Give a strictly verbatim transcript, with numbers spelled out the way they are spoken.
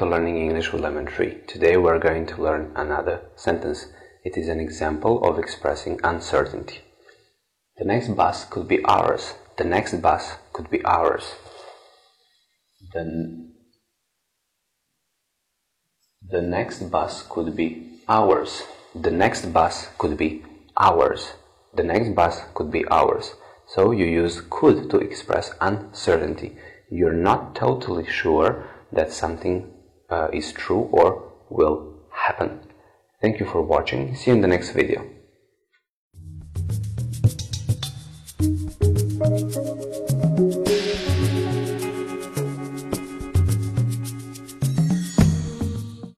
to learning English with Lemon Tree. Today we are going to learn another sentence. It is an example of expressing uncertainty. The next bus could be ours. The next bus could be ours. The, the next bus could be ours. The next bus could be ours. The next bus could be ours. So you use could to express uncertainty. You're not totally sure that something uh, is true or will happen. Thank you for watching. See you in the next video.